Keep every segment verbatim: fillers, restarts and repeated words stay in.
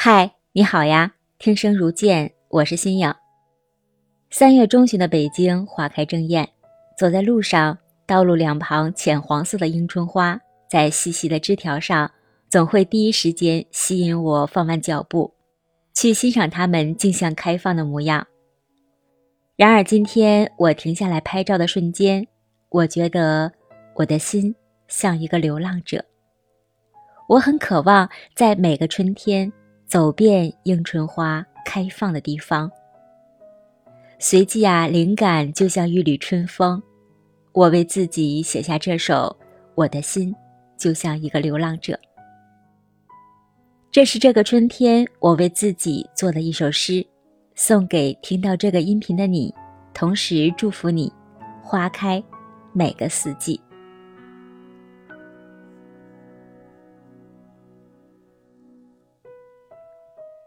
嗨，你好呀，听声如见，我是新颖。三月中旬的北京花开正艳，走在路上，道路两旁浅黄色的迎春花在细细的枝条上，总会第一时间吸引我放慢脚步，去欣赏它们竞向开放的模样。然而今天我停下来拍照的瞬间，我觉得我的心像一个流浪者，我很渴望在每个春天走遍迎春花开放的地方。随即啊，灵感就像一缕春风，我为自己写下这首《我的心就像一个流浪者》。这是这个春天我为自己做的一首诗，送给听到这个音频的你，同时祝福你花开每个四季。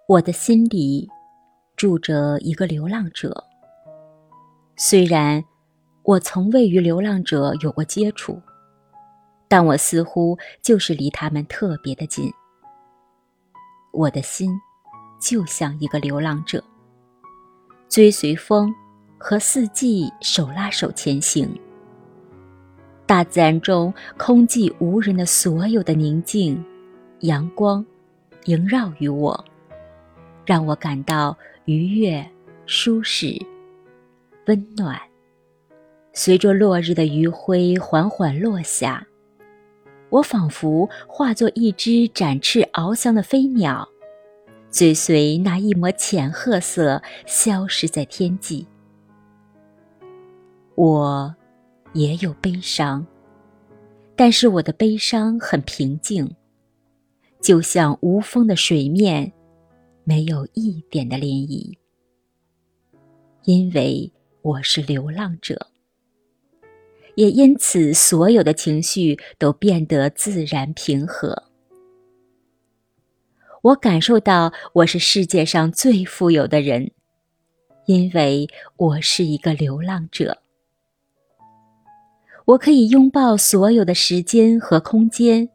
我的心里住着一个流浪者，虽然我从未与流浪者有过接触，但我似乎就是离他们特别的近。我的心就像一个流浪者，追随风和四季手拉手前行。大自然中空寂无人的所有的宁静，阳光萦绕于我，让我感到愉悦、舒适、温暖。随着落日的余晖缓缓落下，我仿佛化作一只展翅翱翔的飞鸟，追随那一抹浅褐色消失在天际。我也有悲伤，但是我的悲伤很平静，就像无风的水面，没有一点的涟漪，因为我是流浪者，也因此所有的情绪都变得自然平和。我感受到我是世界上最富有的人，因为我是一个流浪者。我可以拥抱所有的时间和空间，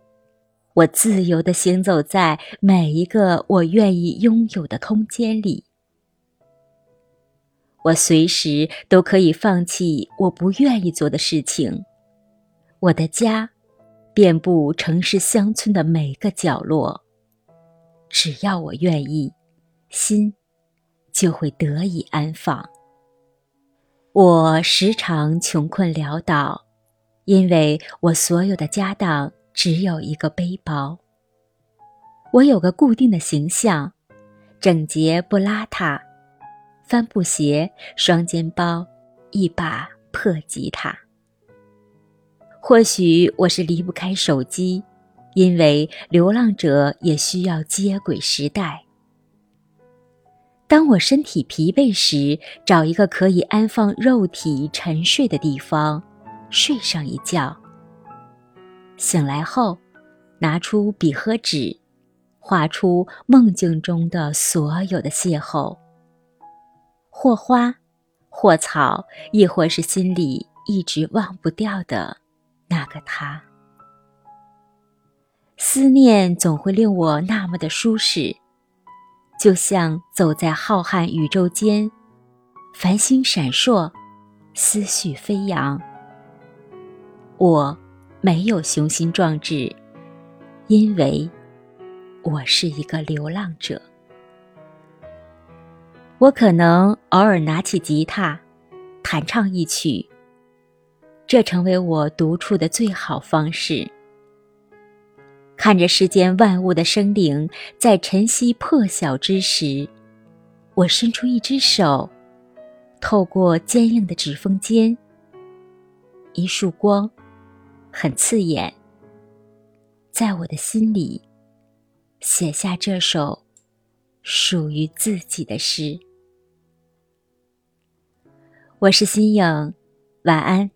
我自由地行走在每一个我愿意拥有的空间里。我随时都可以放弃我不愿意做的事情。我的家遍布城市乡村的每个角落，只要我愿意，心就会得以安放。我时常穷困潦倒，因为我所有的家当只有一个背包。我有个固定的形象，整洁不邋遢，帆布鞋，双肩包，一把破吉他。或许我是离不开手机，因为流浪者也需要接轨时代。当我身体疲惫时，找一个可以安放肉体沉睡的地方，睡上一觉。醒来后，拿出笔和纸，画出梦境中的所有的邂逅，或花，或草，亦或是心里一直忘不掉的那个他。思念总会令我那么的舒适，就像走在浩瀚宇宙间，繁星闪烁，思绪飞扬。我没有雄心壮志，因为我是一个流浪者。我可能偶尔拿起吉他，弹唱一曲，这成为我独处的最好方式。看着世间万物的生灵在晨曦破晓之时，我伸出一只手，透过坚硬的指缝间，一束光很刺眼，在我的心里写下这首属于自己的诗。我是新颖，晚安。